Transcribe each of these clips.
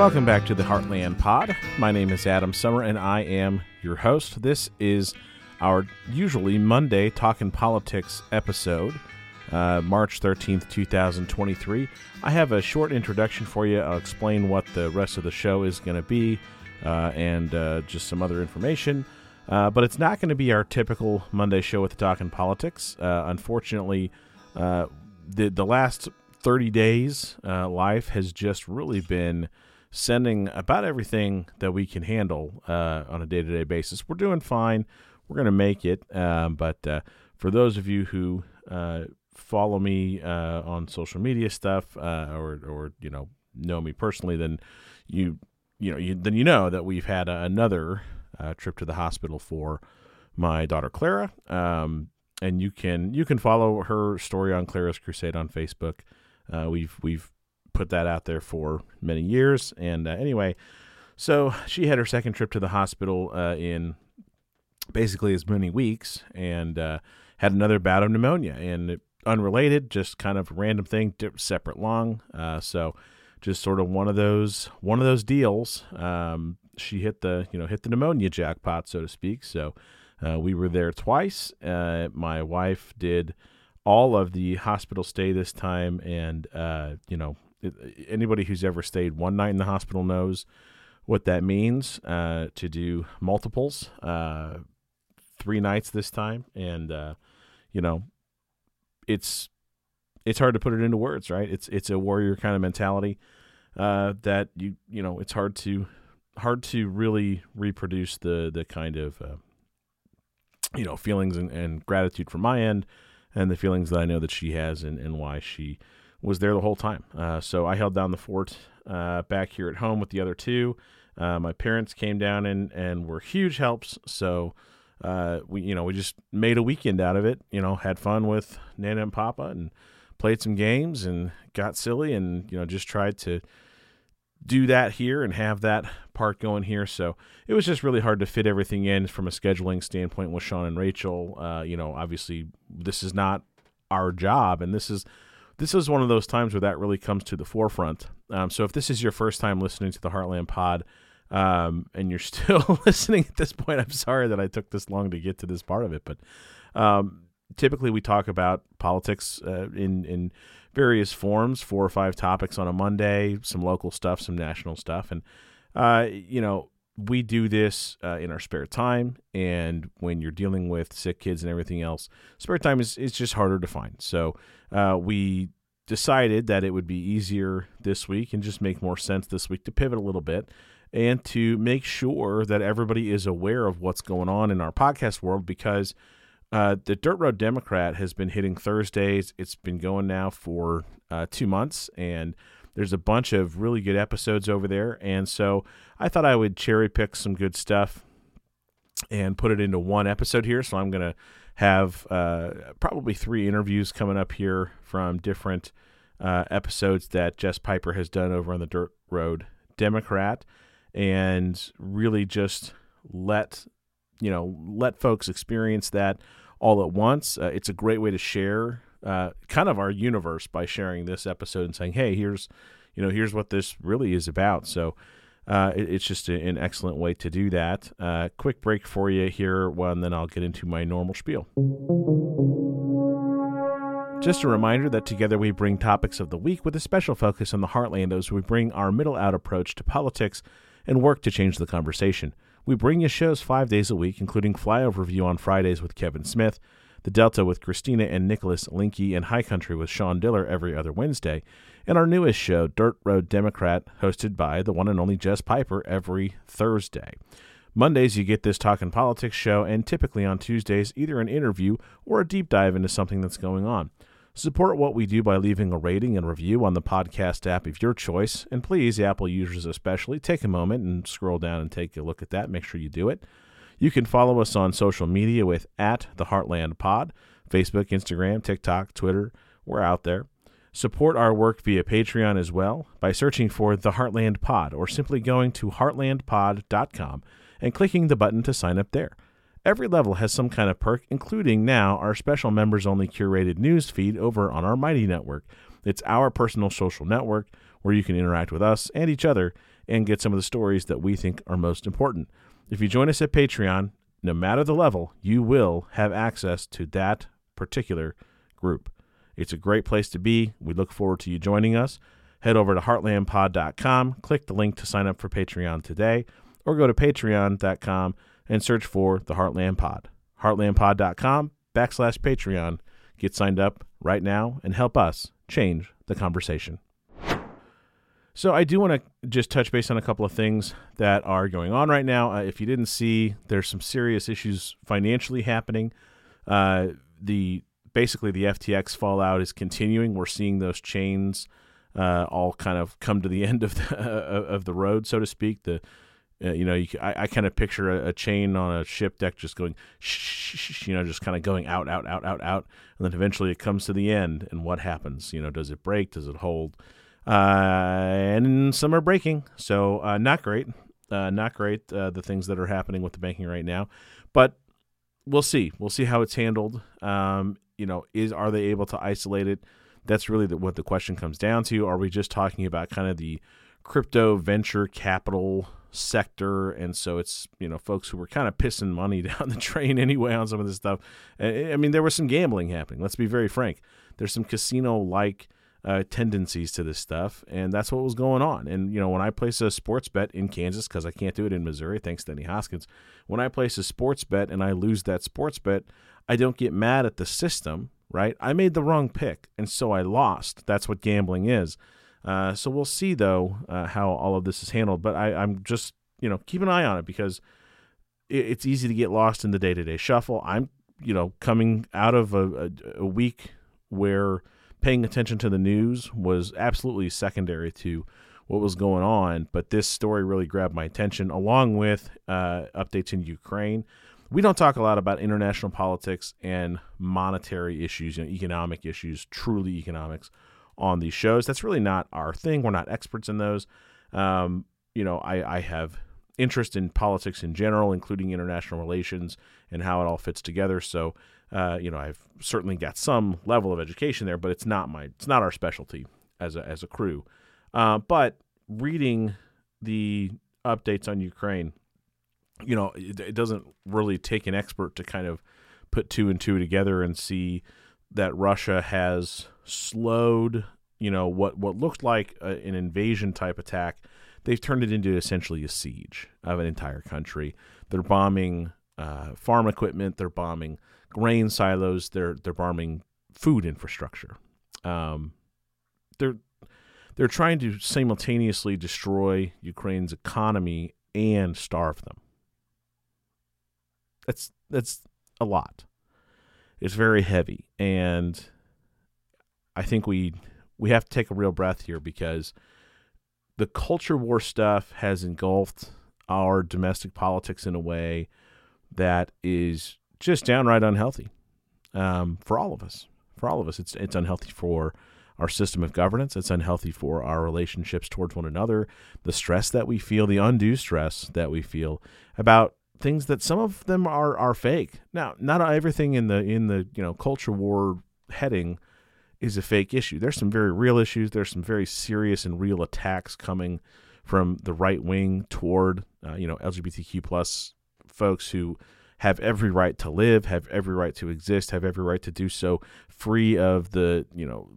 Welcome back to the Heartland Pod. My name is Adam Sommer, and I am your host. This is our usually Monday Talkin' Politics episode, March 13th, 2023. I have a short introduction for you. I'll explain what the rest of the show is going to be and just some other information. But it's not going to be our typical Monday show with the Talkin' Politics. Unfortunately, the last 30 days, life has just really been sending about everything that we can handle on a day-to-day basis. We're doing fine. We're going to make it. But for those of you who follow me on social media stuff or me personally, then you know that we've had another trip to the hospital for my daughter Clara. And you can follow her story on Clara's Crusade on Facebook. We've put that out there for many years. And anyway, so she had her second trip to the hospital in basically as many weeks, and had another bout of pneumonia. And unrelated, just kind of a random thing, separate lung. So just sort of one of those deals. She hit the pneumonia jackpot, so to speak. So we were there twice. My wife did all of the hospital stay this time, and anybody who's ever stayed one night in the hospital knows what that means, to do multiples, 3 nights this time. And, it's hard to put it into words, right? It's a warrior kind of mentality, that it's hard to really reproduce the kind of, feelings and gratitude from my end, and the feelings that I know that she has, and why she was there the whole time. So I held down the fort back here at home with the other two. My parents came down and were huge helps. So we just made a weekend out of it, had fun with Nana and Papa and played some games and got silly, and, just tried to do that here and have that part going here. So it was just really hard to fit everything in from a scheduling standpoint with Sean and Rachel. Obviously this is not our job, and this is one of those times where that really comes to the forefront. So if this is your first time listening to the Heartland Pod, and you're still listening at this point, I'm sorry that I took this long to get to this part of it, but typically we talk about politics in various forms, 4 or 5 topics on a Monday, some local stuff, some national stuff. And, we do this in our spare time. And when you're dealing with sick kids and everything else, spare time is just harder to find. So we decided that it would be easier this week and just make more sense this week to pivot a little bit and to make sure that everybody is aware of what's going on in our podcast world, because the Dirt Road Democrat has been hitting Thursdays. It's been going now for 2 months, and there's a bunch of really good episodes over there. And so I thought I would cherry pick some good stuff and put it into one episode here. So I'm going to have probably 3 interviews coming up here from different episodes that Jess Piper has done over on the Dirt Road Democrat, and really just let folks experience that all at once. It's a great way to share kind of our universe by sharing this episode and saying, hey, here's what this really is about. So it's just an excellent way to do that. Quick break for you here, and then I'll get into my normal spiel. Just a reminder that together we bring topics of the week with a special focus on the Heartland as we bring our middle-out approach to politics and work to change the conversation. We bring you shows 5 days a week, including Fly Overview on Fridays with Kevin Smith, The Delta with Christina and Nicholas Linke, and High Country with Sean Diller every other Wednesday, and our newest show, Dirt Road Democrat, hosted by the one and only Jess Piper, every Thursday. Mondays, you get this Talkin' Politics show, and typically on Tuesdays, either an interview or a deep dive into something that's going on. Support what we do by leaving a rating and review on the podcast app of your choice. And please, Apple users especially, take a moment and scroll down and take a look at that. Make sure you do it. You can follow us on social media with @TheHeartlandPod, Facebook, Instagram, TikTok, Twitter. We're out there. Support our work via Patreon as well by searching for The Heartland Pod, or simply going to heartlandpod.com and clicking the button to sign up there. Every level has some kind of perk, including now our special members-only curated news feed over on our Mighty Network. It's our personal social network where you can interact with us and each other and get some of the stories that we think are most important. If you join us at Patreon, no matter the level, you will have access to that particular group. It's a great place to be. We look forward to you joining us. Head over to heartlandpod.com, click the link to sign up for Patreon today, or go to patreon.com and search for the Heartland Pod. Heartlandpod.com/Patreon. Get signed up right now and help us change the conversation. So I do want to just touch base on a couple of things that are going on right now. If you didn't see, there's some serious issues financially happening. Basically, the FTX fallout is continuing. We're seeing those chains all kind of come to the end of the road, so to speak. I kind of picture a chain on a ship deck just going, just kind of going out, and then eventually it comes to the end. And what happens? Does it break? Does it hold? And some are breaking, so not great. The things that are happening with the banking right now, but we'll see how it's handled. Are they able to isolate it? That's really what the question comes down to. Are we just talking about kind of the crypto venture capital sector? And so it's, folks who were kind of pissing money down the drain anyway on some of this stuff. I mean, there was some gambling happening. Let's be very frank. There's some casino-like tendencies to this stuff, and that's what was going on. And when I place a sports bet in Kansas, because I can't do it in Missouri, thanks to Eddie Hoskins, when I place a sports bet and I lose that sports bet, I don't get mad at the system, right? I made the wrong pick, and so I lost. That's what gambling is. So we'll see, though, how all of this is handled. But I'm just, keep an eye on it, because it's easy to get lost in the day-to-day shuffle. I'm, coming out of a week where paying attention to the news was absolutely secondary to what was going on, but this story really grabbed my attention, along with updates in Ukraine. We don't talk a lot about international politics and monetary issues, economic issues, truly economics, on these shows. That's really not our thing. We're not experts in those. I have interest in politics in general, including international relations and how it all fits together. So, I've certainly got some level of education there, but it's not our specialty as a crew. But reading the updates on Ukraine, it doesn't really take an expert to kind of put two and two together and see that Russia has slowed, what looked like an invasion type attack. They've turned it into essentially a siege of an entire country. They're bombing farm equipment. They're bombing grain silos. They're bombing food infrastructure. They're trying to simultaneously destroy Ukraine's economy and starve them. That's a lot. It's very heavy, and I think we have to take a real breath here, because the culture war stuff has engulfed our domestic politics in a way that is just downright unhealthy for all of us. It's unhealthy for our system of governance. It's unhealthy for our relationships towards one another. The stress that we feel, the undue stress that we feel about things that some of them are fake. Now, not everything in the culture war heading is a fake issue. There's some very real issues. There's some very serious and real attacks coming from the right wing toward LGBTQ plus folks who have every right to live, have every right to exist, have every right to do so free of the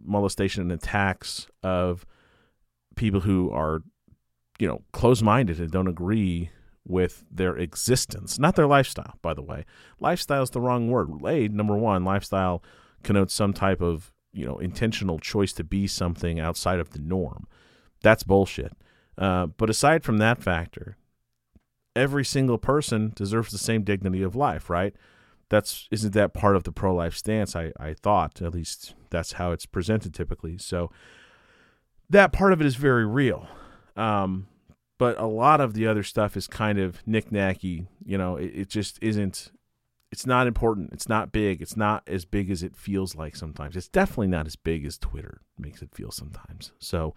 molestation and attacks of people who are close-minded and don't agree with their existence, not their lifestyle, by the way. Lifestyle is the wrong word. Number one, lifestyle connotes some type of, intentional choice to be something outside of the norm. That's bullshit. But aside from that factor, every single person deserves the same dignity of life, right? Isn't that part of the pro-life stance? I thought, at least that's how it's presented typically. So that part of it is very real. But a lot of the other stuff is kind of knick-knacky. It just isn't. It's not important. It's not big. It's not as big as it feels like sometimes. It's definitely not as big as Twitter makes it feel sometimes. So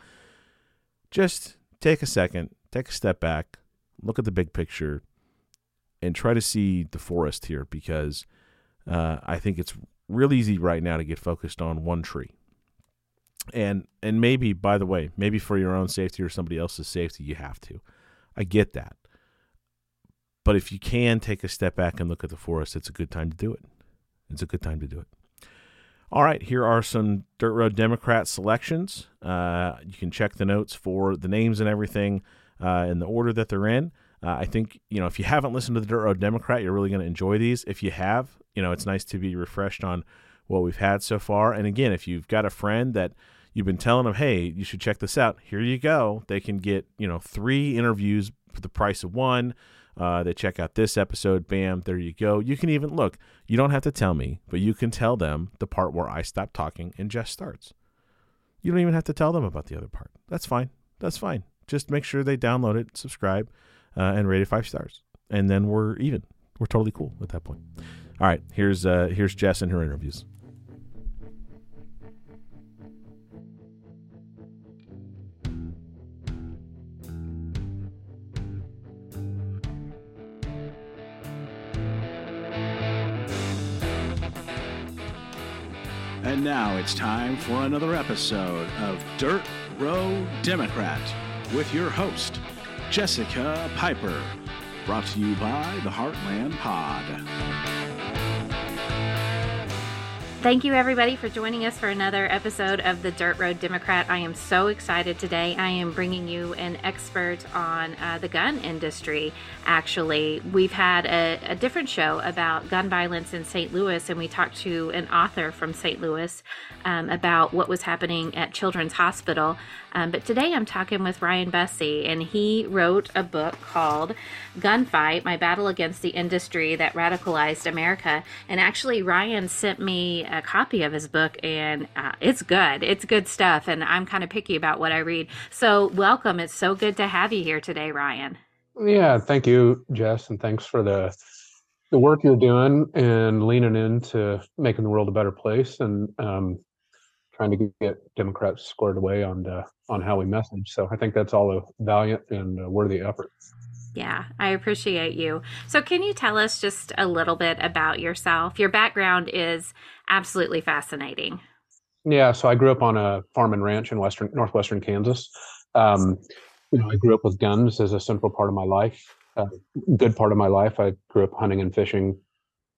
just take a second, take a step back, look at the big picture, and try to see the forest here, because I think it's real easy right now to get focused on one tree. And maybe, by the way, maybe for your own safety or somebody else's safety, you have to. I get that. But if you can take a step back and look at the forest, it's a good time to do it. It's a good time to do it. All right, here are some Dirt Road Democrat selections. You can check the notes for the names and everything in the order that they're in. I think, you know, if you haven't listened to the Dirt Road Democrat, you're really going to enjoy these. If you have, you know, it's nice to be refreshed on what we've had so far. And again, if you've got a friend that you've been telling them, hey, you should check this out, here you go. They can get, you know, 3 interviews for the price of one. They check out this episode. Bam, there you go. You can even look. You don't have to tell me, but you can tell them the part where I stop talking and Jess starts. You don't even have to tell them about the other part. That's fine. That's fine. Just make sure they download it, subscribe, and rate it 5 stars. And then we're even. We're totally cool at that point. All right, here's Jess and her interviews. And now it's time for another episode of Dirt Road Democrat with your host, Jessica Piper, brought to you by the Heartland Pod. Thank you, everybody, for joining us for another episode of the Dirt Road Democrat. I am so excited today. I am bringing you an expert on the gun industry, actually. We've had a different show about gun violence in St. Louis, and we talked to an author from St. Louis about what was happening at Children's Hospital. But today I'm talking with Ryan Busse, and he wrote a book called Gunfight: My Battle Against the Industry That Radicalized America. And actually, Ryan sent me a copy of his book, and it's good. It's good stuff, and I'm kind of picky about what I read. So welcome. It's so good to have you here today, Ryan. Yeah, thank you, Jess, and thanks for the work you're doing and leaning into making the world a better place and trying to get Democrats squared away on how we message. So I think that's all a valiant and worthy effort. Yeah, I appreciate you. So can you tell us just a little bit about yourself? Your background is absolutely fascinating. Yeah, so I grew up on a farm and ranch in Northwestern Kansas. You know, I grew up with guns as a central part of my life, good part of my life. I grew up hunting and fishing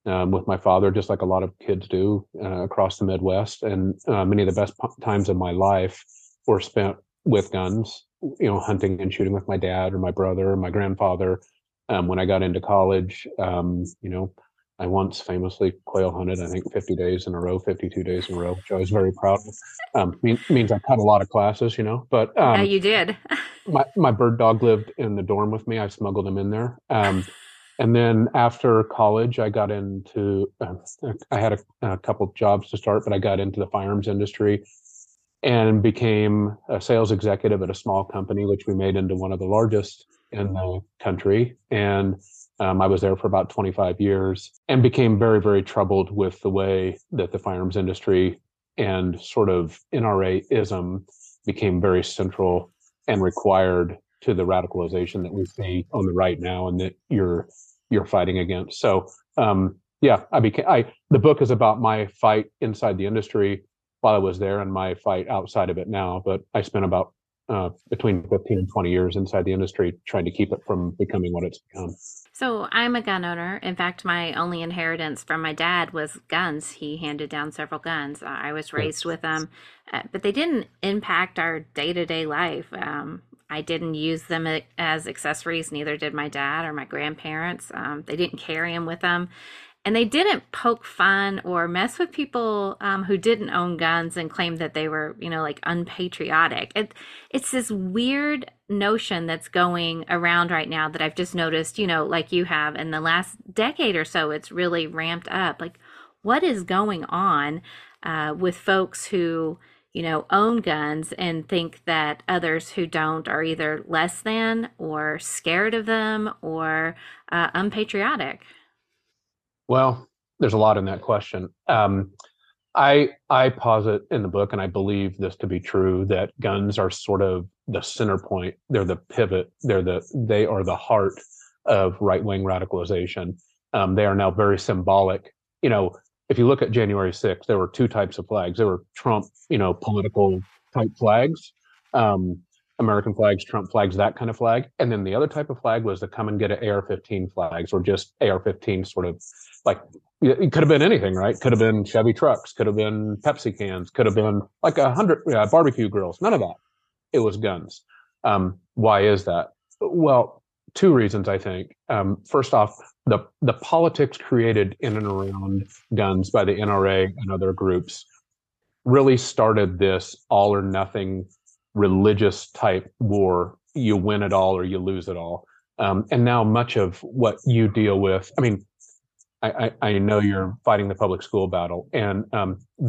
with my father, just like a lot of kids do across the Midwest. And many of the best times of my life were spent with guns, you know, hunting and shooting with my dad or my brother or my grandfather. When I got into college, you know, I once famously quail hunted, I think 52 days in a row, which I was very proud of. Means I cut a lot of classes, you know, but yeah, you did. my bird dog lived in the dorm with me. I smuggled him in there. And then after college, I got into, I had a couple jobs to start, but I got into the firearms industry and became a sales executive at a small company, which we made into one of the largest in the country. And I was there for about 25 years and became very, very troubled with the way that the firearms industry and sort of NRA-ism became very central and required to the radicalization that we see on the right now and that you're fighting against. So yeah, the book is about my fight inside the industry while I was there and my fight outside of it now, but I spent about between 15 and 20 years inside the industry trying to keep it from becoming what it's become. So I'm a gun owner. In fact, my only inheritance from my dad was guns. He handed down several guns. I was raised with them, but they didn't impact our day-to-day life. I didn't use them as accessories. Neither did my dad or my grandparents. They didn't carry them with them. And they didn't poke fun or mess with people who didn't own guns and claim that they were, you know, like unpatriotic. It's this weird notion that's going around right now that I've just noticed, you know, like you have in the last decade or so, it's really ramped up. Like, what is going on with folks who, you know, own guns and think that others who don't are either less than or scared of them or unpatriotic? Well, there's a lot in that question. I posit in the book, and I believe this to be true, that guns are sort of the center point. They're the pivot. They are the heart of right-wing radicalization. They are now very symbolic. You know, if you look at January 6th, there were 2 types of flags. There were Trump, you know, political type flags, American flags, Trump flags, that kind of flag. And then the other type of flag was the come and get an AR-15 flags, or just AR-15 sort of like, it could have been anything, right? Could have been Chevy trucks, could have been Pepsi cans, could have been like 100 barbecue grills, none of that. It was guns. Why is that? Well, two reasons, I think. First off, the politics created in and around guns by the NRA and other groups really started this all or nothing religious type war. You win it all or you lose it all. And now much of what you deal with, I mean, I know you're fighting the public school battle, and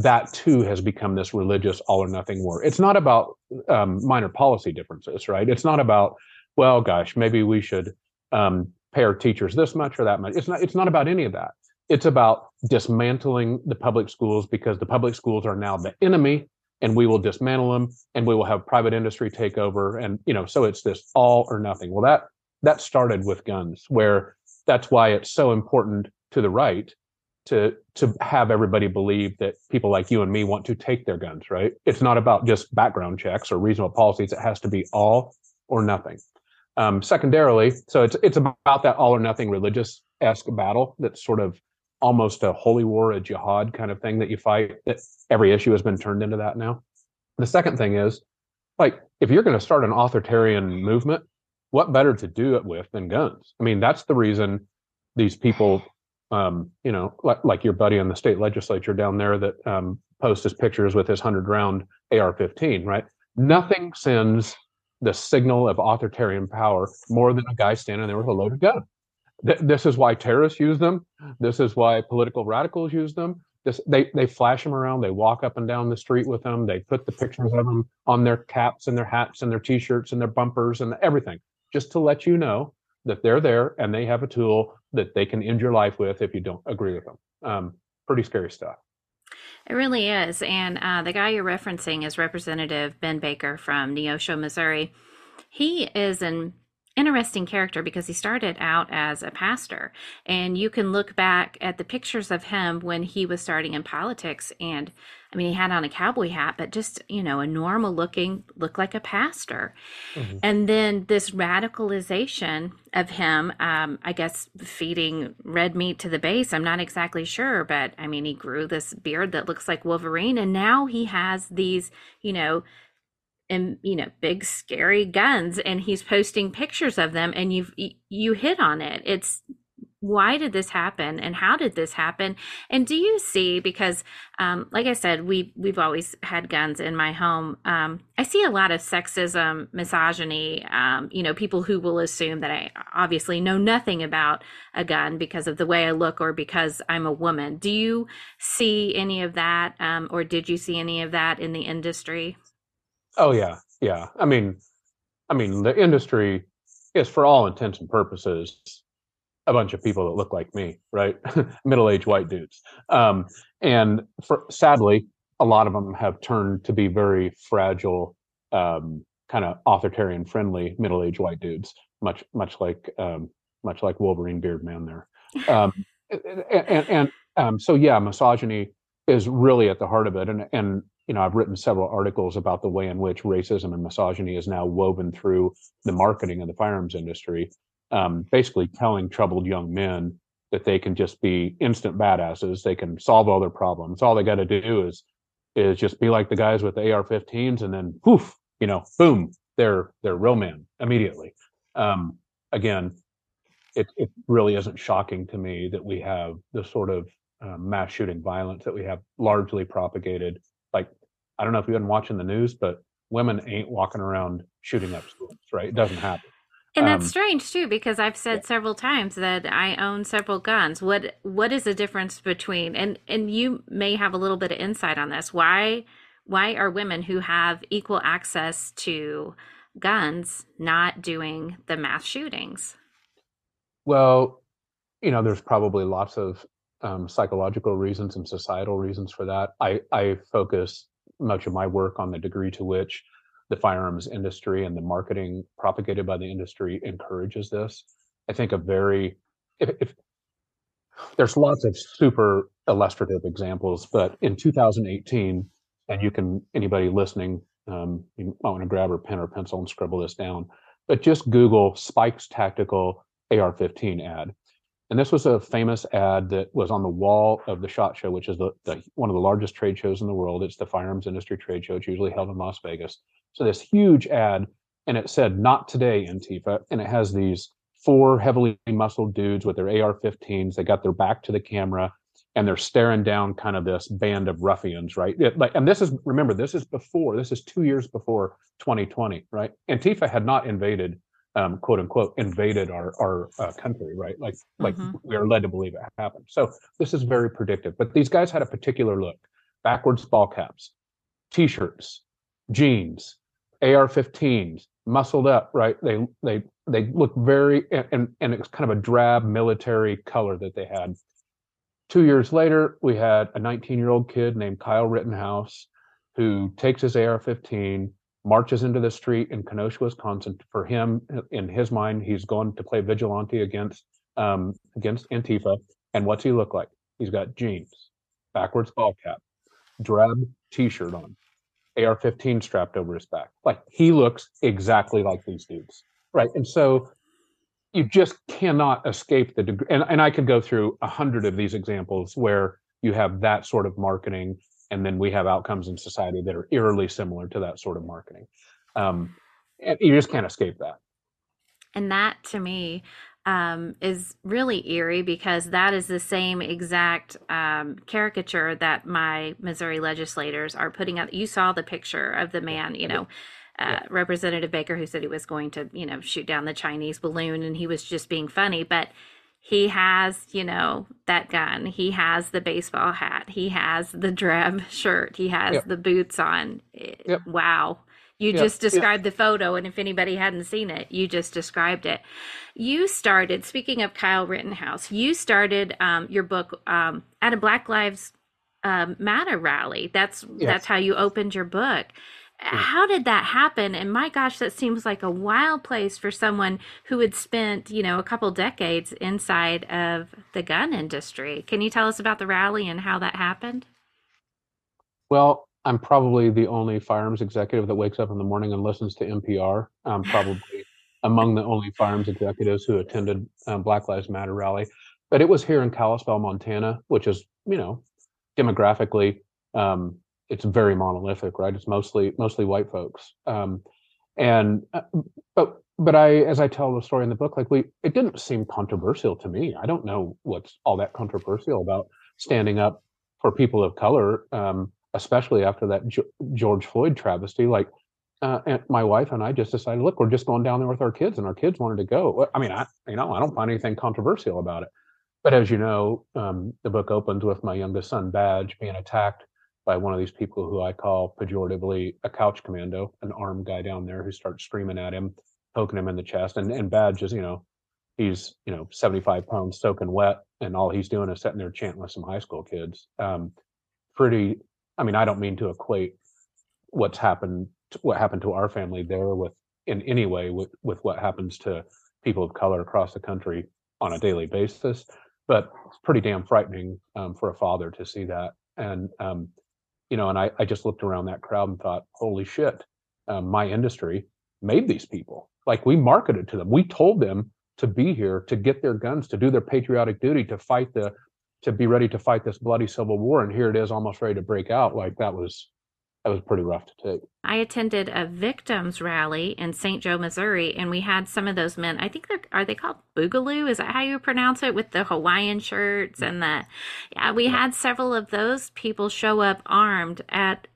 that too has become this religious all or nothing war. It's not about minor policy differences, right? It's not about, well, gosh, maybe we should pay our teachers this much or that much. It's not about any of that. It's about dismantling the public schools, because the public schools are now the enemy, and we will dismantle them, and we will have private industry take over. And, you know, so it's this all or nothing. Well, that started with guns, where that's why it's so important to the right to have everybody believe that people like you and me want to take their guns, right? It's not about just background checks or reasonable policies. It has to be all or nothing. Secondarily, so it's about that all or nothing religious-esque battle that's sort of almost a holy war, a jihad kind of thing that you fight, that every issue has been turned into that now. The second thing is, like, if you're going to start an authoritarian movement, what better to do it with than guns? I mean, that's the reason these people, you know, like your buddy in the state legislature down there that posts his pictures with his 100-round AR-15, right? Nothing sends the signal of authoritarian power more than a guy standing there with a loaded gun. This is why terrorists use them. This is why political radicals use them. They flash them around. They walk up and down the street with them. They put the pictures of them on their caps and their hats and their T-shirts and their bumpers and everything, just to let you know that they're there and they have a tool that they can end your life with if you don't agree with them. Pretty scary stuff. It really is. And the guy you're referencing is Representative Ben Baker from Neosho, Missouri. He is an interesting character because he started out as a pastor, and you can look back at the pictures of him when he was starting in politics, and I mean, he had on a cowboy hat, but just, you know, a normal looking, looked like a pastor. Mm-hmm. And then this radicalization of him, I guess feeding red meat to the base, I'm not exactly sure, but I mean, he grew this beard that looks like Wolverine, and now he has these, you know, and, you know, big scary guns, and he's posting pictures of them, and you hit on it. It's, why did this happen, and how did this happen? And do you see, because like I said, we've always had guns in my home. I see a lot of sexism, misogyny, you know, people who will assume that I obviously know nothing about a gun because of the way I look or because I'm a woman. Do you see any of that, or did you see any of that in the industry? Oh, yeah. Yeah. I mean, the industry is, for all intents and purposes, a bunch of people that look like me, right? Middle-aged white dudes. Sadly, a lot of them have turned to be very fragile, kind of authoritarian friendly middle-aged white dudes, much like Wolverine Beard Man there. So yeah, misogyny is really at the heart of it. And you know, I've written several articles about the way in which racism and misogyny is now woven through the marketing of the firearms industry, basically telling troubled young men that they can just be instant badasses. They can solve all their problems. All they got to do is just be like the guys with the AR-15s, and then poof, you know, boom, they're real men immediately. Again, it really isn't shocking to me that we have the sort of mass shooting violence that we have, largely propagated. Like, I don't know if you've been watching the news, but women ain't walking around shooting up schools, right? It doesn't happen. And that's strange too, because I've said several times that I own several guns. What is the difference between, and you may have a little bit of insight on this, why are women who have equal access to guns not doing the mass shootings? Well, you know, there's probably lots of psychological reasons and societal reasons for that. I focus much of my work on the degree to which the firearms industry and the marketing propagated by the industry encourages this. I think there's lots of super illustrative examples, but in 2018, and anybody listening You might want to grab a pen or pencil and scribble this down, but just Google Spike's Tactical AR-15 ad. And this was a famous ad that was on the wall of the SHOT Show, which is the one of the largest trade shows in the world. It's the firearms industry trade show. It's usually held in Las Vegas. So this huge ad, and it said, "Not today, Antifa." And it has these four heavily muscled dudes with their AR-15s. They got their back to the camera, and they're staring down kind of this band of ruffians, right? And this is, remember, this is 2 years before 2020, right? Antifa had not invaded quote unquote invaded our country, right? Like we are led to believe it happened. So this is very predictive. But these guys had a particular look: backwards ball caps, t-shirts, jeans, AR-15s, muscled up, right? They look very, and it's kind of a drab military color that they had. 2 years later, we had a 19-year-old kid named Kyle Rittenhouse who takes his AR-15, marches into the street in Kenosha, Wisconsin. For him, in his mind, he's going to play vigilante against Antifa. And what's he look like? He's got jeans, backwards ball cap, drab t-shirt on, AR-15 strapped over his back. Like, he looks exactly like these dudes, right? And so you just cannot escape the degree. And I could go through 100 of these examples where you have that sort of marketing. And then we have outcomes in society that are eerily similar to that sort of marketing. And you just can't escape that. And that, to me, is really eerie, because that is the same exact caricature that my Missouri legislators are putting out. You saw the picture of the man, you know, Representative Baker, who said he was going to, you know, shoot down the Chinese balloon, and he was just being funny. But he has, you know, that gun. He has the baseball hat. He has the drab shirt. He has the boots on. Yep. Wow. You just described the photo. And if anybody hadn't seen it, you just described it. You started, speaking of Kyle Rittenhouse, you started your book at a Black Lives Matter rally. That's how you opened your book. How did that happen? And my gosh, that seems like a wild place for someone who had spent, you know, a couple decades inside of the gun industry. Can you tell us about the rally and how that happened? Well, I'm probably the only firearms executive that wakes up in the morning and listens to NPR. I'm probably among the only firearms executives who attended Black Lives Matter rally. But it was here in Kalispell, Montana, which is, you know, demographically, it's very monolithic, right? It's mostly white folks. But I, as I tell the story in the book, like it didn't seem controversial to me. I don't know what's all that controversial about standing up for people of color, especially after that George Floyd travesty. Like, and my wife and I just decided, look, we're just going down there with our kids, and our kids wanted to go. I mean, I don't find anything controversial about it. But as you know, the book opens with my youngest son, Badge, being attacked by one of these people who I call pejoratively a couch commando, an armed guy down there who starts screaming at him, poking him in the chest. And Badge is, you know, he's, you know, 75 pounds soaking wet, and all he's doing is sitting there chanting with some high school kids. I mean, I don't mean to equate what happened to our family there with, in any way, with what happens to people of color across the country on a daily basis, but it's pretty damn frightening for a father to see that. And you know, and I just looked around that crowd and thought, holy shit, my industry made these people. Like, we marketed to them. We told them to be here, to get their guns, to do their patriotic duty, to be ready to fight this bloody civil war. And here it is, almost ready to break out. Like, that was pretty rough to take. I attended a victims rally in St. Joe, Missouri, and we had some of those men. I think are they called Boogaloo? Is that how you pronounce it? With the Hawaiian shirts and we had several of those people show up armed at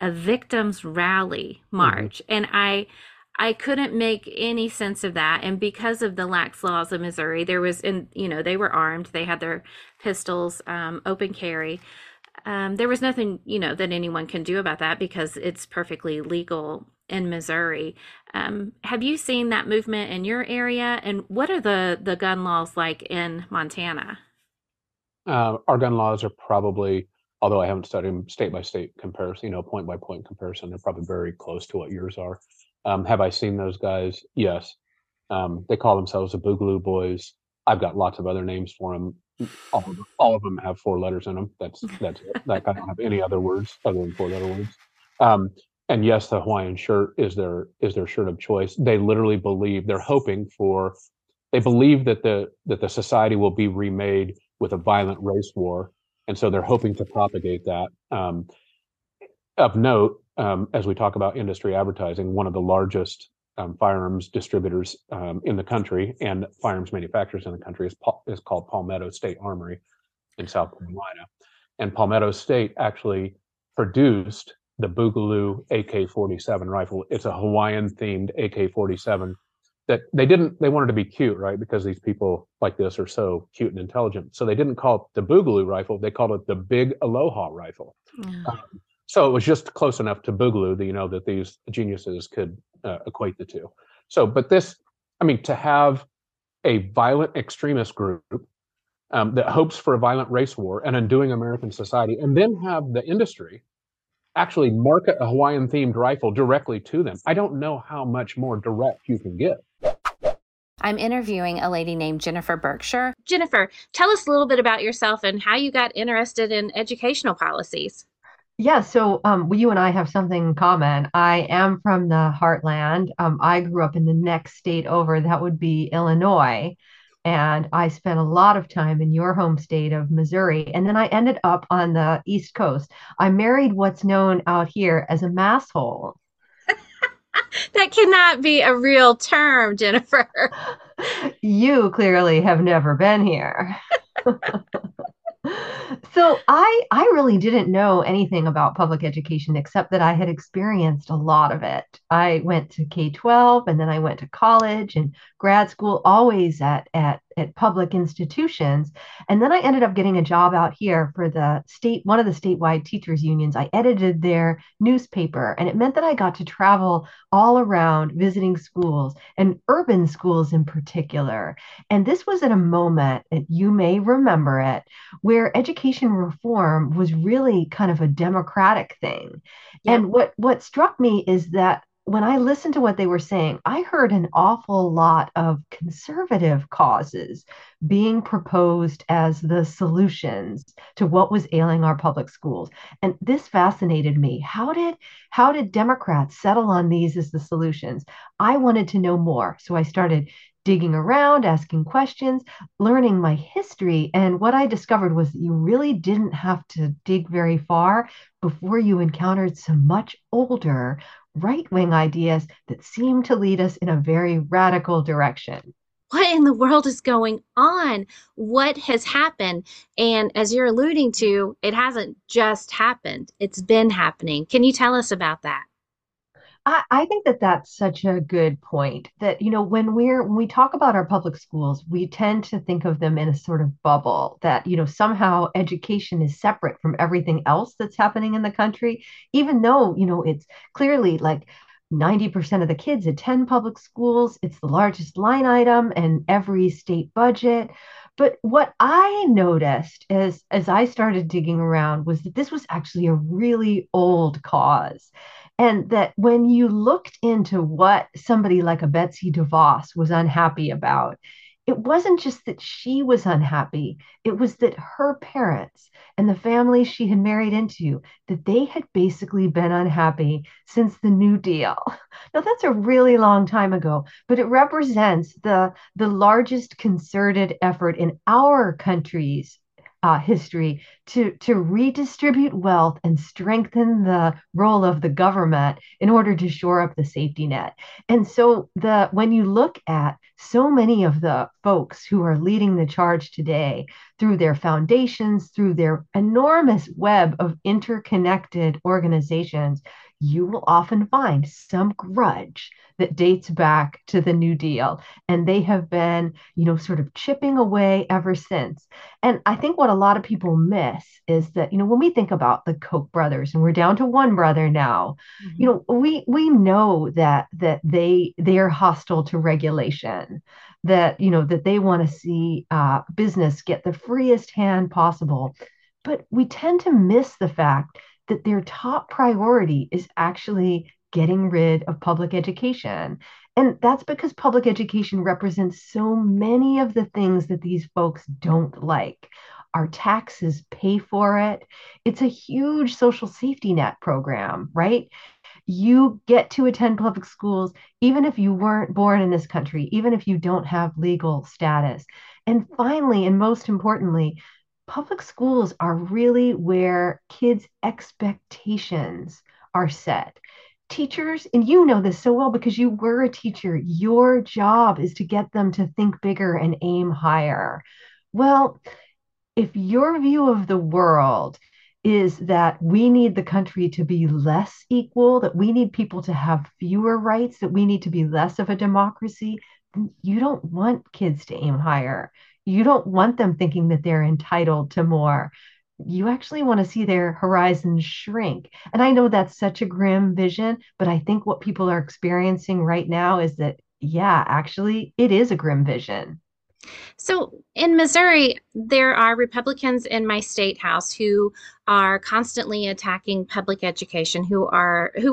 a victims rally march. Mm-hmm. And I couldn't make any sense of that. And because of the lax laws of Missouri, you know, they were armed. They had their pistols, open carry. There was nothing, you know, that anyone can do about that because it's perfectly legal in Missouri. Have you seen that movement in your area? And what are the gun laws like in Montana? Our gun laws are probably, although I haven't studied state by state comparison, you know, point by point comparison, they're probably very close to what yours are. Have I seen those guys? Yes. They call themselves the Boogaloo Boys. I've got lots of other names for them. All of them have four letters in them. That's it. Like, I don't have any other words other than four letter words. And yes, the Hawaiian shirt is their shirt of choice. They literally believe, they're hoping for, they believe that the society will be remade with a violent race war. And so they're hoping to propagate that. Of note, as we talk about industry advertising, one of the largest firearms distributors in the country and firearms manufacturers in the country is called Palmetto State Armory in South Carolina. And Palmetto State actually produced the Boogaloo AK-47 rifle. It's a Hawaiian-themed AK-47 that they wanted to be cute, right? Because these people like this are so cute and intelligent. So they didn't call it the Boogaloo rifle. They called it the Big Aloha rifle. Mm. So it was just close enough to Boogaloo that, you know, that these geniuses could equate the two. So, but this, I mean, to have a violent extremist group that hopes for a violent race war and undoing American society, and then have the industry actually market a Hawaiian-themed rifle directly to them. I don't know how much more direct you can get. I'm interviewing a lady named Jennifer Berkshire. Jennifer, tell us a little bit about yourself and how you got interested in educational policies. Yeah, so you and I have something in common. I am from the Heartland. I grew up in the next state over. That would be Illinois. And I spent a lot of time in your home state of Missouri. And then I ended up on the East Coast. I married what's known out here as a masshole. That cannot be a real term, Jennifer. You clearly have never been here. So I really didn't know anything about public education, except that I had experienced a lot of it. I went to K-12, and then I went to college and grad school, always at public institutions. And then I ended up getting a job out here for one of the statewide teachers unions. I edited their newspaper, and it meant that I got to travel all around visiting schools, and urban schools in particular. And this was at a moment, and you may remember it, where education reform was really kind of a democratic thing. Yeah. And what struck me is that when I listened to what they were saying, I heard an awful lot of conservative causes being proposed as the solutions to what was ailing our public schools. And this fascinated me. How did Democrats settle on these as the solutions? I wanted to know more. So I started digging around, asking questions, learning my history. And what I discovered was that you really didn't have to dig very far before you encountered some much older right-wing ideas that seemed to lead us in a very radical direction. What in the world is going on? What has happened? And as you're alluding to, it hasn't just happened. It's been happening. Can you tell us about that? I think that that's such a good point, that, you know, when we talk about our public schools, we tend to think of them in a sort of bubble that, you know, somehow education is separate from everything else that's happening in the country, even though, you know, it's clearly like 90% of the kids attend public schools. It's the largest line item in every state budget. But what I noticed as I started digging around was that this was actually a really old cause. And that when you looked into what somebody like a Betsy DeVos was unhappy about, it wasn't just that she was unhappy, it was that her parents and the family she had married into, that they had basically been unhappy since the New Deal. Now, that's a really long time ago, but it represents the largest concerted effort in our country's history to redistribute wealth and strengthen the role of the government in order to shore up the safety net. And so when you look at so many of the folks who are leading the charge today, through their foundations, through their enormous web of interconnected organizations, you will often find some grudge that dates back to the New Deal. And they have been, you know, sort of chipping away ever since. And I think what a lot of people miss is that, you know, when we think about the Koch brothers, and we're down to one brother now, mm-hmm. you know, we know that they are hostile to regulation, that, you know, that they want to see business get the freest hand possible. But we tend to miss the fact that their top priority is actually getting rid of public education. And that's because public education represents so many of the things that these folks don't like. Our taxes pay for it. It's a huge social safety net program, right? You get to attend public schools, even if you weren't born in this country, even if you don't have legal status. And finally, and most importantly, public schools are really where kids' expectations are set. Teachers, and you know this so well because you were a teacher, your job is to get them to think bigger and aim higher. Well, if your view of the world is that we need the country to be less equal, that we need people to have fewer rights, that we need to be less of a democracy, you don't want kids to aim higher. You don't want them thinking that they're entitled to more. You actually want to see their horizons shrink. And I know that's such a grim vision, but I think what people are experiencing right now is that, yeah, actually, it is a grim vision. So in Missouri, there are Republicans in my state house who are constantly attacking public education, who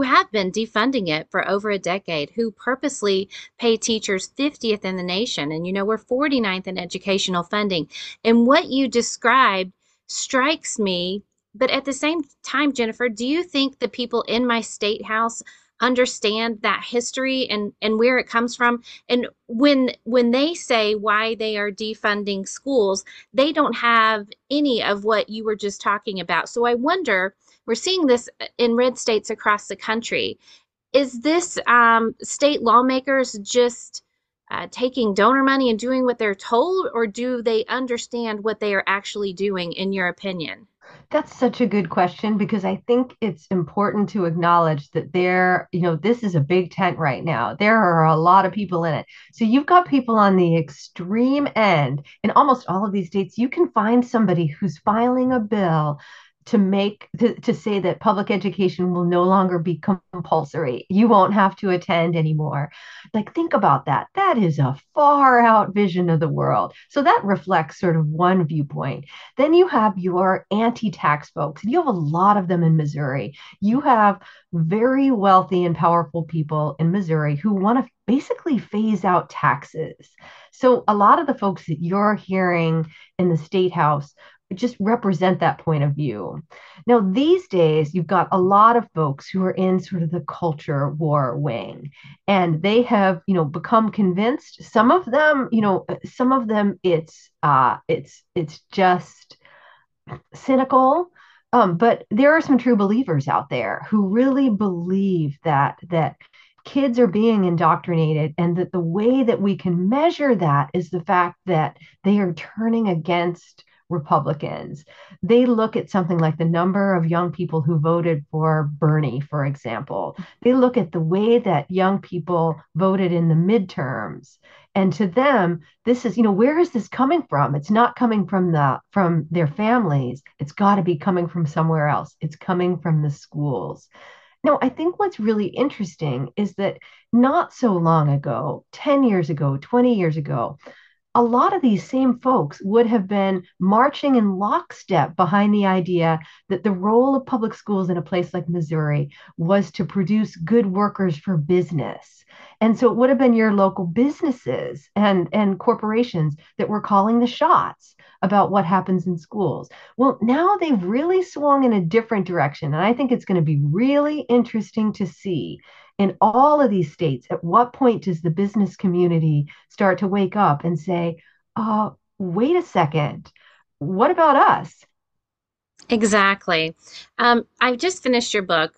have been defunding it for over a decade, who purposely pay teachers 50th in the nation. And, you know, we're 49th in educational funding. And what you described strikes me. But at the same time, Jennifer, do you think the people in my state house understand that history and where it comes from? And when they say why they are defunding schools, they don't have any of what you were just talking about. So I wonder, we're seeing this in red states across the country. Is this state lawmakers just taking donor money and doing what they're told, or do they understand what they are actually doing, in your opinion? That's such a good question, because I think it's important to acknowledge that this is a big tent right now. There are a lot of people in it. So you've got people on the extreme end. In almost all of these states, you can find somebody who's filing a bill to say that public education will no longer be compulsory. You won't have to attend anymore. Like, think about that. That is a far out vision of the world. So that reflects sort of one viewpoint. Then you have your anti-tax folks, and you have a lot of them in Missouri. You have very wealthy and powerful people in Missouri who want to basically phase out taxes. So a lot of the folks that you're hearing in the state house just represent that point of view. Now, these days, you've got a lot of folks who are in sort of the culture war wing, and they have, become convinced. Some of them, it's just cynical. But there are some true believers out there who really believe that kids are being indoctrinated, and that the way that we can measure that is the fact that they are turning against Republicans. They look at something like the number of young people who voted for Bernie, for example. They look at the way that young people voted in the midterms. And to them, this is, where is this coming from? It's not coming from their families. It's got to be coming from somewhere else. It's coming from the schools. No, I think what's really interesting is that not so long ago, 10 years ago, 20 years ago, a lot of these same folks would have been marching in lockstep behind the idea that the role of public schools in a place like Missouri was to produce good workers for business. And so it would have been your local businesses and corporations that were calling the shots about what happens in schools. Well, now they've really swung in a different direction. And I think it's going to be really interesting to see in all of these states, at what point does the business community start to wake up and say, wait a second, what about us? Exactly. I've just finished your book,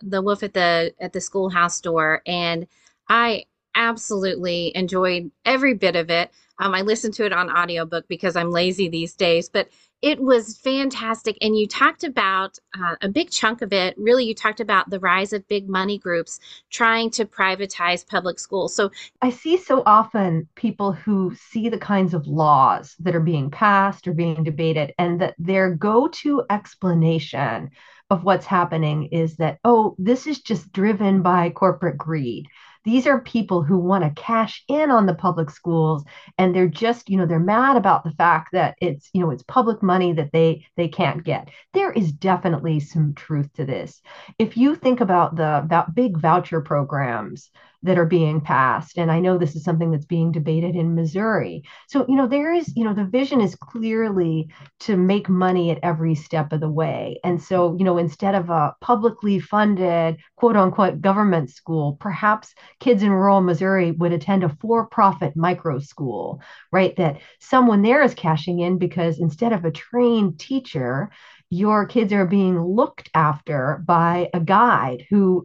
The Wolf at the Schoolhouse Door, and I absolutely enjoyed every bit of it. I listened to it on audiobook because I'm lazy these days, but it was fantastic. And you talked about a big chunk of it. Really, you talked about the rise of big money groups trying to privatize public schools. So I see so often people who see the kinds of laws that are being passed or being debated, and that their go-to explanation of what's happening is that, this is just driven by corporate greed. These are people who want to cash in on the public schools, and they're just, they're mad about the fact that it's, it's public money that they can't get. There is definitely some truth to this. If you think about the big voucher programs that are being passed. And I know this is something that's being debated in Missouri. So, you know, there is, you know, the vision is clearly to make money at every step of the way. And so, you know, instead of a publicly funded, quote unquote, government school, perhaps kids in rural Missouri would attend a for-profit micro school, right? That someone there is cashing in because instead of a trained teacher, your kids are being looked after by a guide who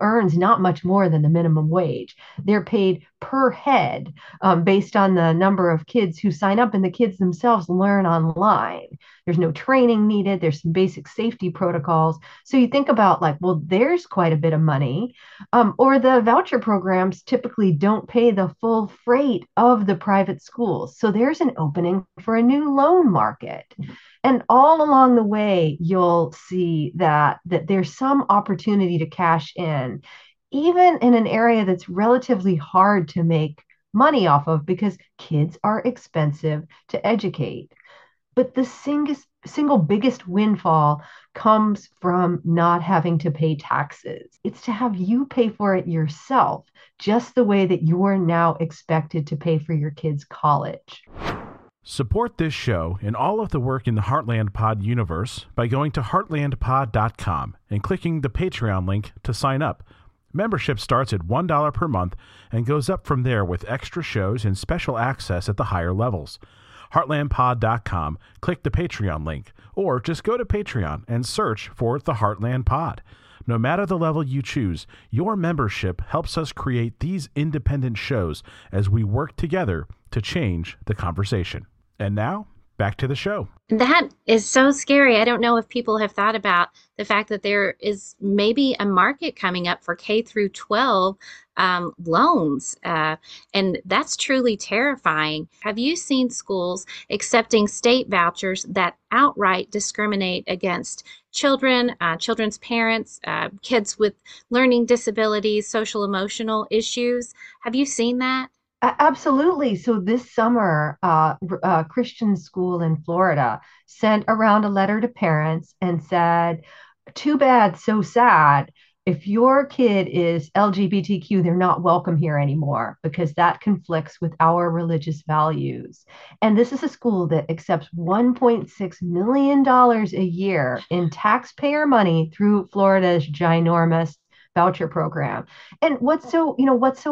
earns not much more than the minimum wage. They're paid per head based on the number of kids who sign up, and the kids themselves learn online. There's no training needed. There's some basic safety protocols. So you think about like, well, there's quite a bit of money, or the voucher programs typically don't pay the full freight of the private schools. So there's an opening for a new loan market. And all along the way, you'll see that there's some opportunity to cash in, even in an area that's relatively hard to make money off of because kids are expensive to educate. But the single biggest windfall comes from not having to pay taxes. It's to have you pay for it yourself, just the way that you're now expected to pay for your kids' college. Support this show and all of the work in the Heartland Pod universe by going to heartlandpod.com and clicking the Patreon link to sign up. Membership starts at $1 per month and goes up from there with extra shows and special access at the higher levels. Heartlandpod.com, click the Patreon link, or just go to Patreon and search for The Heartland Pod. No matter the level you choose, your membership helps us create these independent shows as we work together to change the conversation. And now, back to the show. That is so scary. I don't know if people have thought about the fact that there is maybe a market coming up for K through 12 loans. And that's truly terrifying. Have you seen schools accepting state vouchers that outright discriminate against children, children's parents, kids with learning disabilities, social emotional issues? Have you seen that? Absolutely. So this summer, a Christian school in Florida sent around a letter to parents and said, too bad, so sad. If your kid is LGBTQ, they're not welcome here anymore because that conflicts with our religious values. And this is a school that accepts $1.6 million a year in taxpayer money through Florida's ginormous voucher program. And what's so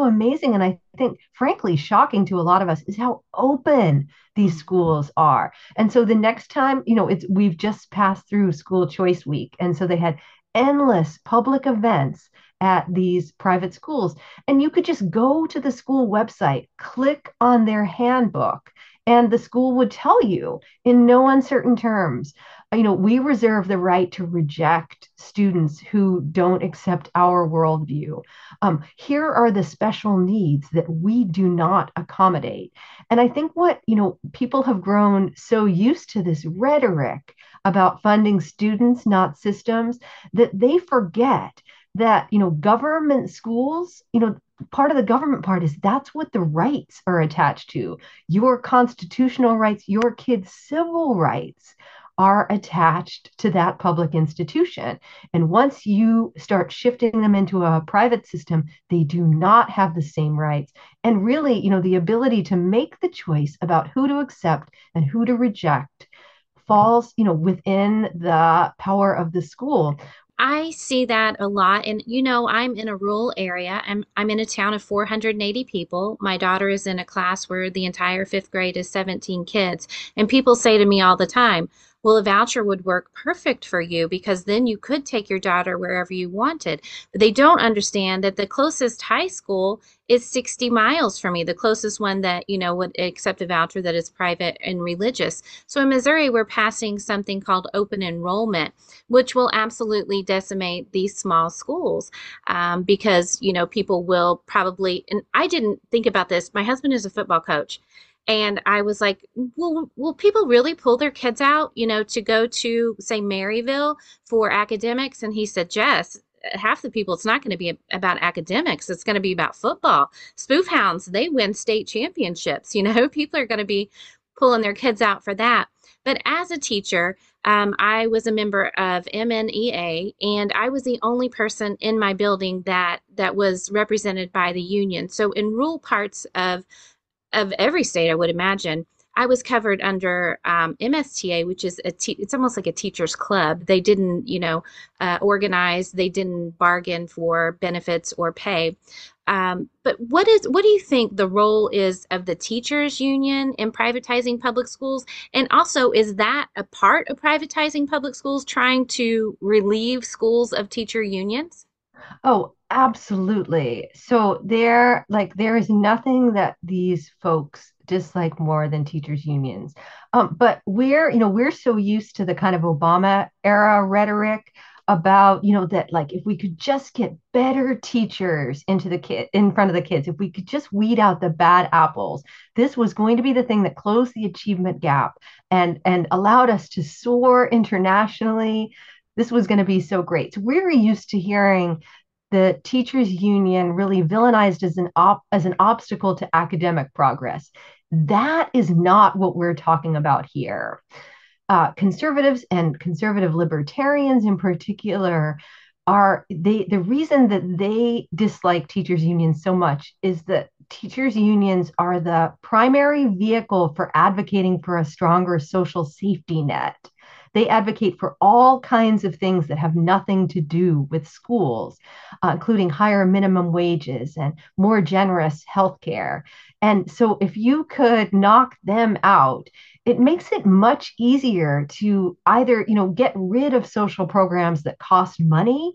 amazing, and I think frankly shocking to a lot of us, is how open these schools are. And so the next time, you know, we've just passed through school choice week. And so they had endless public events at these private schools. And you could just go to the school website, click on their handbook, and the school would tell you in no uncertain terms, you know, we reserve the right to reject students who don't accept our worldview. Here are the special needs that we do not accommodate. And I think what, you know, people have grown so used to this rhetoric about funding students, not systems, that they forget that, you know, government schools, you know, part of the government part is that's what the rights are attached to. Your constitutional rights, your kids' civil rights are attached to that public institution. And once you start shifting them into a private system, they do not have the same rights. And really, you know, the ability to make the choice about who to accept and who to reject falls, you know, within the power of the school. I see that a lot. And, you know, I'm in a rural area. I'm in a town of 480 people. My daughter is in a class where the entire fifth grade is 17 kids. And people say to me all the time, well, a voucher would work perfect for you because then you could take your daughter wherever you wanted. But they don't understand that the closest high school is 60 miles from me, the closest one that, you know, would accept a voucher that is private and religious. So in Missouri, we're passing something called open enrollment, which will absolutely decimate these small schools because, you know, people will probably, and I didn't think about this. My husband is a football coach. And I was like, well, will people really pull their kids out, you know, to go to, say, Maryville for academics? And he said, Jess, half the people, it's not going to be about academics. It's going to be about football. Spoof hounds, they win state championships. You know, people are going to be pulling their kids out for that. But as a teacher, I was a member of MNEA, and I was the only person in my building that was represented by the union. So in rural parts of every state, I would imagine, I was covered under MSTA, which is it's almost like a teacher's club. They didn't, organize. They didn't bargain for benefits or pay. But what do you think the role is of the teachers union in privatizing public schools? And also, is that a part of privatizing public schools, trying to relieve schools of teacher unions? Oh, absolutely. So there is nothing that these folks dislike more than teachers unions. But we're so used to the kind of Obama era rhetoric about, that like, if we could just get better teachers in front of the kids, if we could just weed out the bad apples, this was going to be the thing that closed the achievement gap and allowed us to soar internationally. This was going to be so great. So we're used to hearing the teachers union really villainized as an obstacle to academic progress. That is not what we're talking about here. Conservatives and conservative libertarians in particular the reason that they dislike teachers unions so much is that teachers unions are the primary vehicle for advocating for a stronger social safety net. They advocate for all kinds of things that have nothing to do with schools, including higher minimum wages and more generous healthcare. And so if you could knock them out, it makes it much easier to either, get rid of social programs that cost money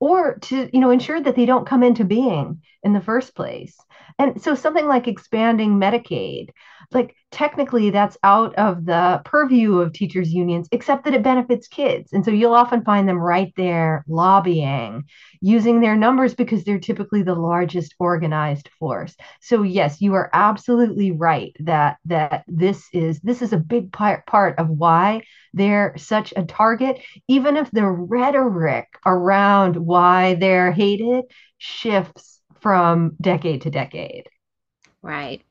or to, ensure that they don't come into being in the first place. And so something like expanding Medicaid, like technically that's out of the purview of teachers unions, except that it benefits kids. And so you'll often find them right there lobbying, using their numbers because they're typically the largest organized force. So yes, you are absolutely right that this is a big part of why they're such a target, even if the rhetoric around why they're hated shifts from decade to decade. Right.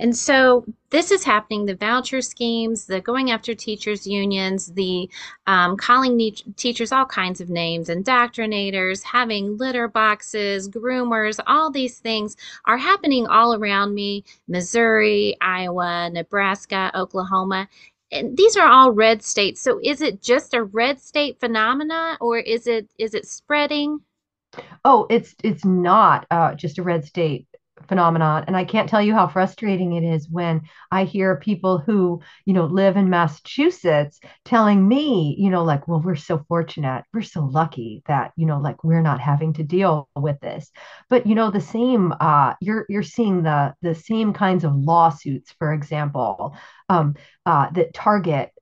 And so this is happening, the voucher schemes, the going after teachers unions, the calling teachers all kinds of names, indoctrinators, having litter boxes, groomers, all these things are happening all around me, Missouri, Iowa, Nebraska, Oklahoma. And these are all red states. So is it just a red state phenomena, or is it spreading? Oh, it's not just a red state phenomenon. And I can't tell you how frustrating it is when I hear people who, live in Massachusetts telling me, well, we're so fortunate. We're so lucky that, we're not having to deal with this. But, the same, you're seeing the same kinds of lawsuits, for example, that target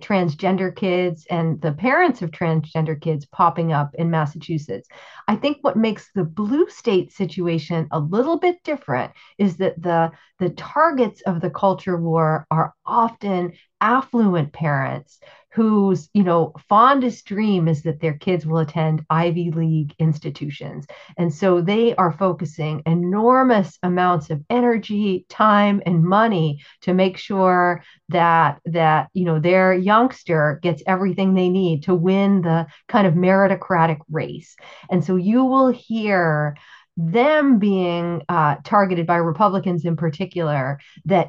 transgender kids and the parents of transgender kids popping up in Massachusetts. I think what makes the blue state situation a little bit different is that the targets of the culture war are often affluent parents whose, fondest dream is that their kids will attend Ivy League institutions. And so they are focusing enormous amounts of energy, time, and money to make sure that their youngster gets everything they need to win the kind of meritocratic race. And so you will hear them being targeted by Republicans in particular, that,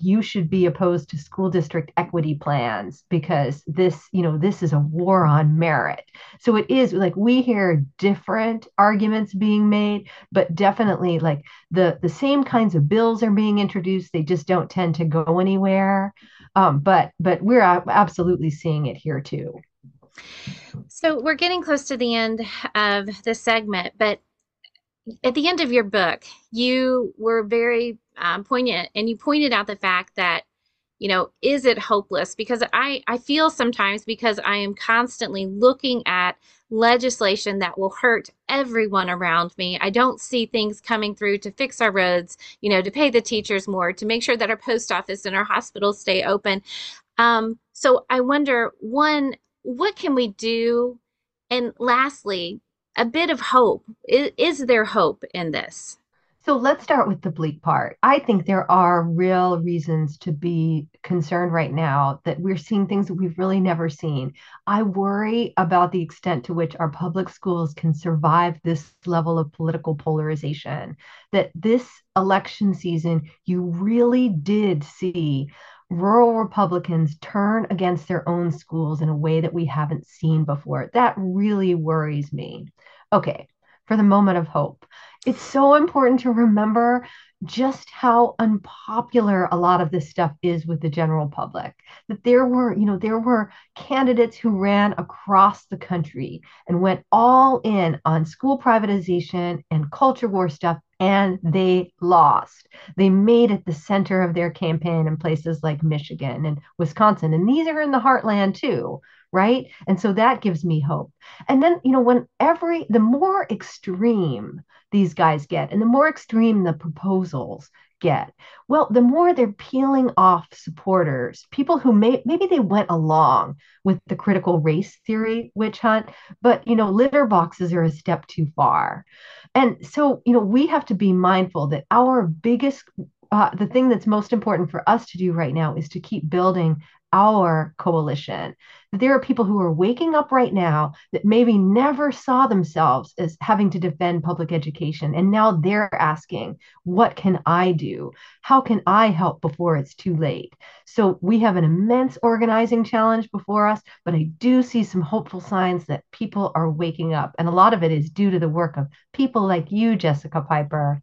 you should be opposed to school district equity plans because this, this is a war on merit. So it is like we hear different arguments being made, but definitely like the same kinds of bills are being introduced. They just don't tend to go anywhere. But we're absolutely seeing it here too. So we're getting close to the end of the segment, but at the end of your book, you were very poignant, and you pointed out the fact that, is it hopeless? Because I feel sometimes because I am constantly looking at legislation that will hurt everyone around me. I don't see things coming through to fix our roads, to pay the teachers more, to make sure that our post office and our hospitals stay open. So I wonder, one, what can we do? And lastly, a bit of hope. Is there hope in this? So let's start with the bleak part. I think there are real reasons to be concerned right now that we're seeing things that we've really never seen. I worry about the extent to which our public schools can survive this level of political polarization, that this election season, you really did see rural Republicans turn against their own schools in a way that we haven't seen before. That really worries me. Okay, for the moment of hope. It's so important to remember just how unpopular a lot of this stuff is with the general public. That there were candidates who ran across the country and went all in on school privatization and culture war stuff, and they lost. They made it the center of their campaign in places like Michigan and Wisconsin. And these are in the heartland too, right? And so that gives me hope. And then, the more extreme these guys get and the more extreme the proposals get, well, the more they're peeling off supporters, people who maybe they went along with the critical race theory witch hunt, but, litter boxes are a step too far. And so, we have to be mindful that our biggest, the thing that's most important for us to do right now is to keep building our coalition. There are people who are waking up right now that maybe never saw themselves as having to defend public education. And now they're asking, what can I do? How can I help before it's too late? So we have an immense organizing challenge before us, but I do see some hopeful signs that people are waking up. And a lot of it is due to the work of people like you, Jessica Piper.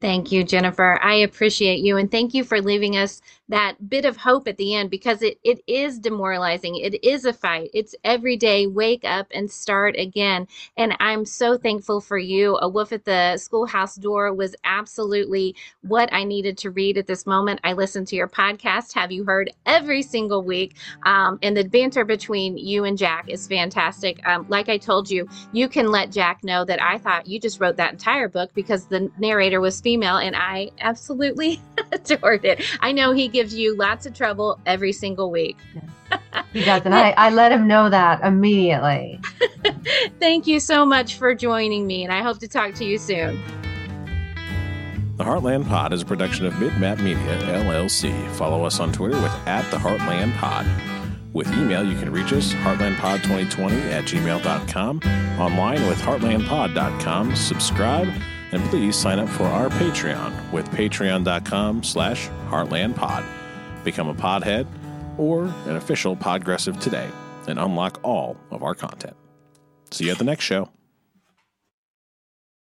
Thank you, Jennifer. I appreciate you. And thank you for leaving us that bit of hope at the end, because it is demoralizing. It is a fight. It's every day, wake up and start again. And I'm so thankful for you. A Wolf at the Schoolhouse Door was absolutely what I needed to read at this moment. I listened to your podcast, Have You Heard, every single week. And the banter between you and Jack is fantastic. Like I told you, you can let Jack know that I thought you just wrote that entire book because the narrator was female, and I absolutely adored it. I know he gives you lots of trouble every single week. He does, and I let him know that immediately. Thank you so much for joining me, and I hope to talk to you soon. The Heartland Pod is a production of Midmap Media, LLC. Follow us on Twitter with @TheHeartlandPod. With email, you can reach us, heartlandpod2020@gmail.com, online with heartlandpod.com, subscribe, and please sign up for our Patreon with patreon.com/heartlandpod. Become a podhead or an official Podgressive today and unlock all of our content. See you at the next show.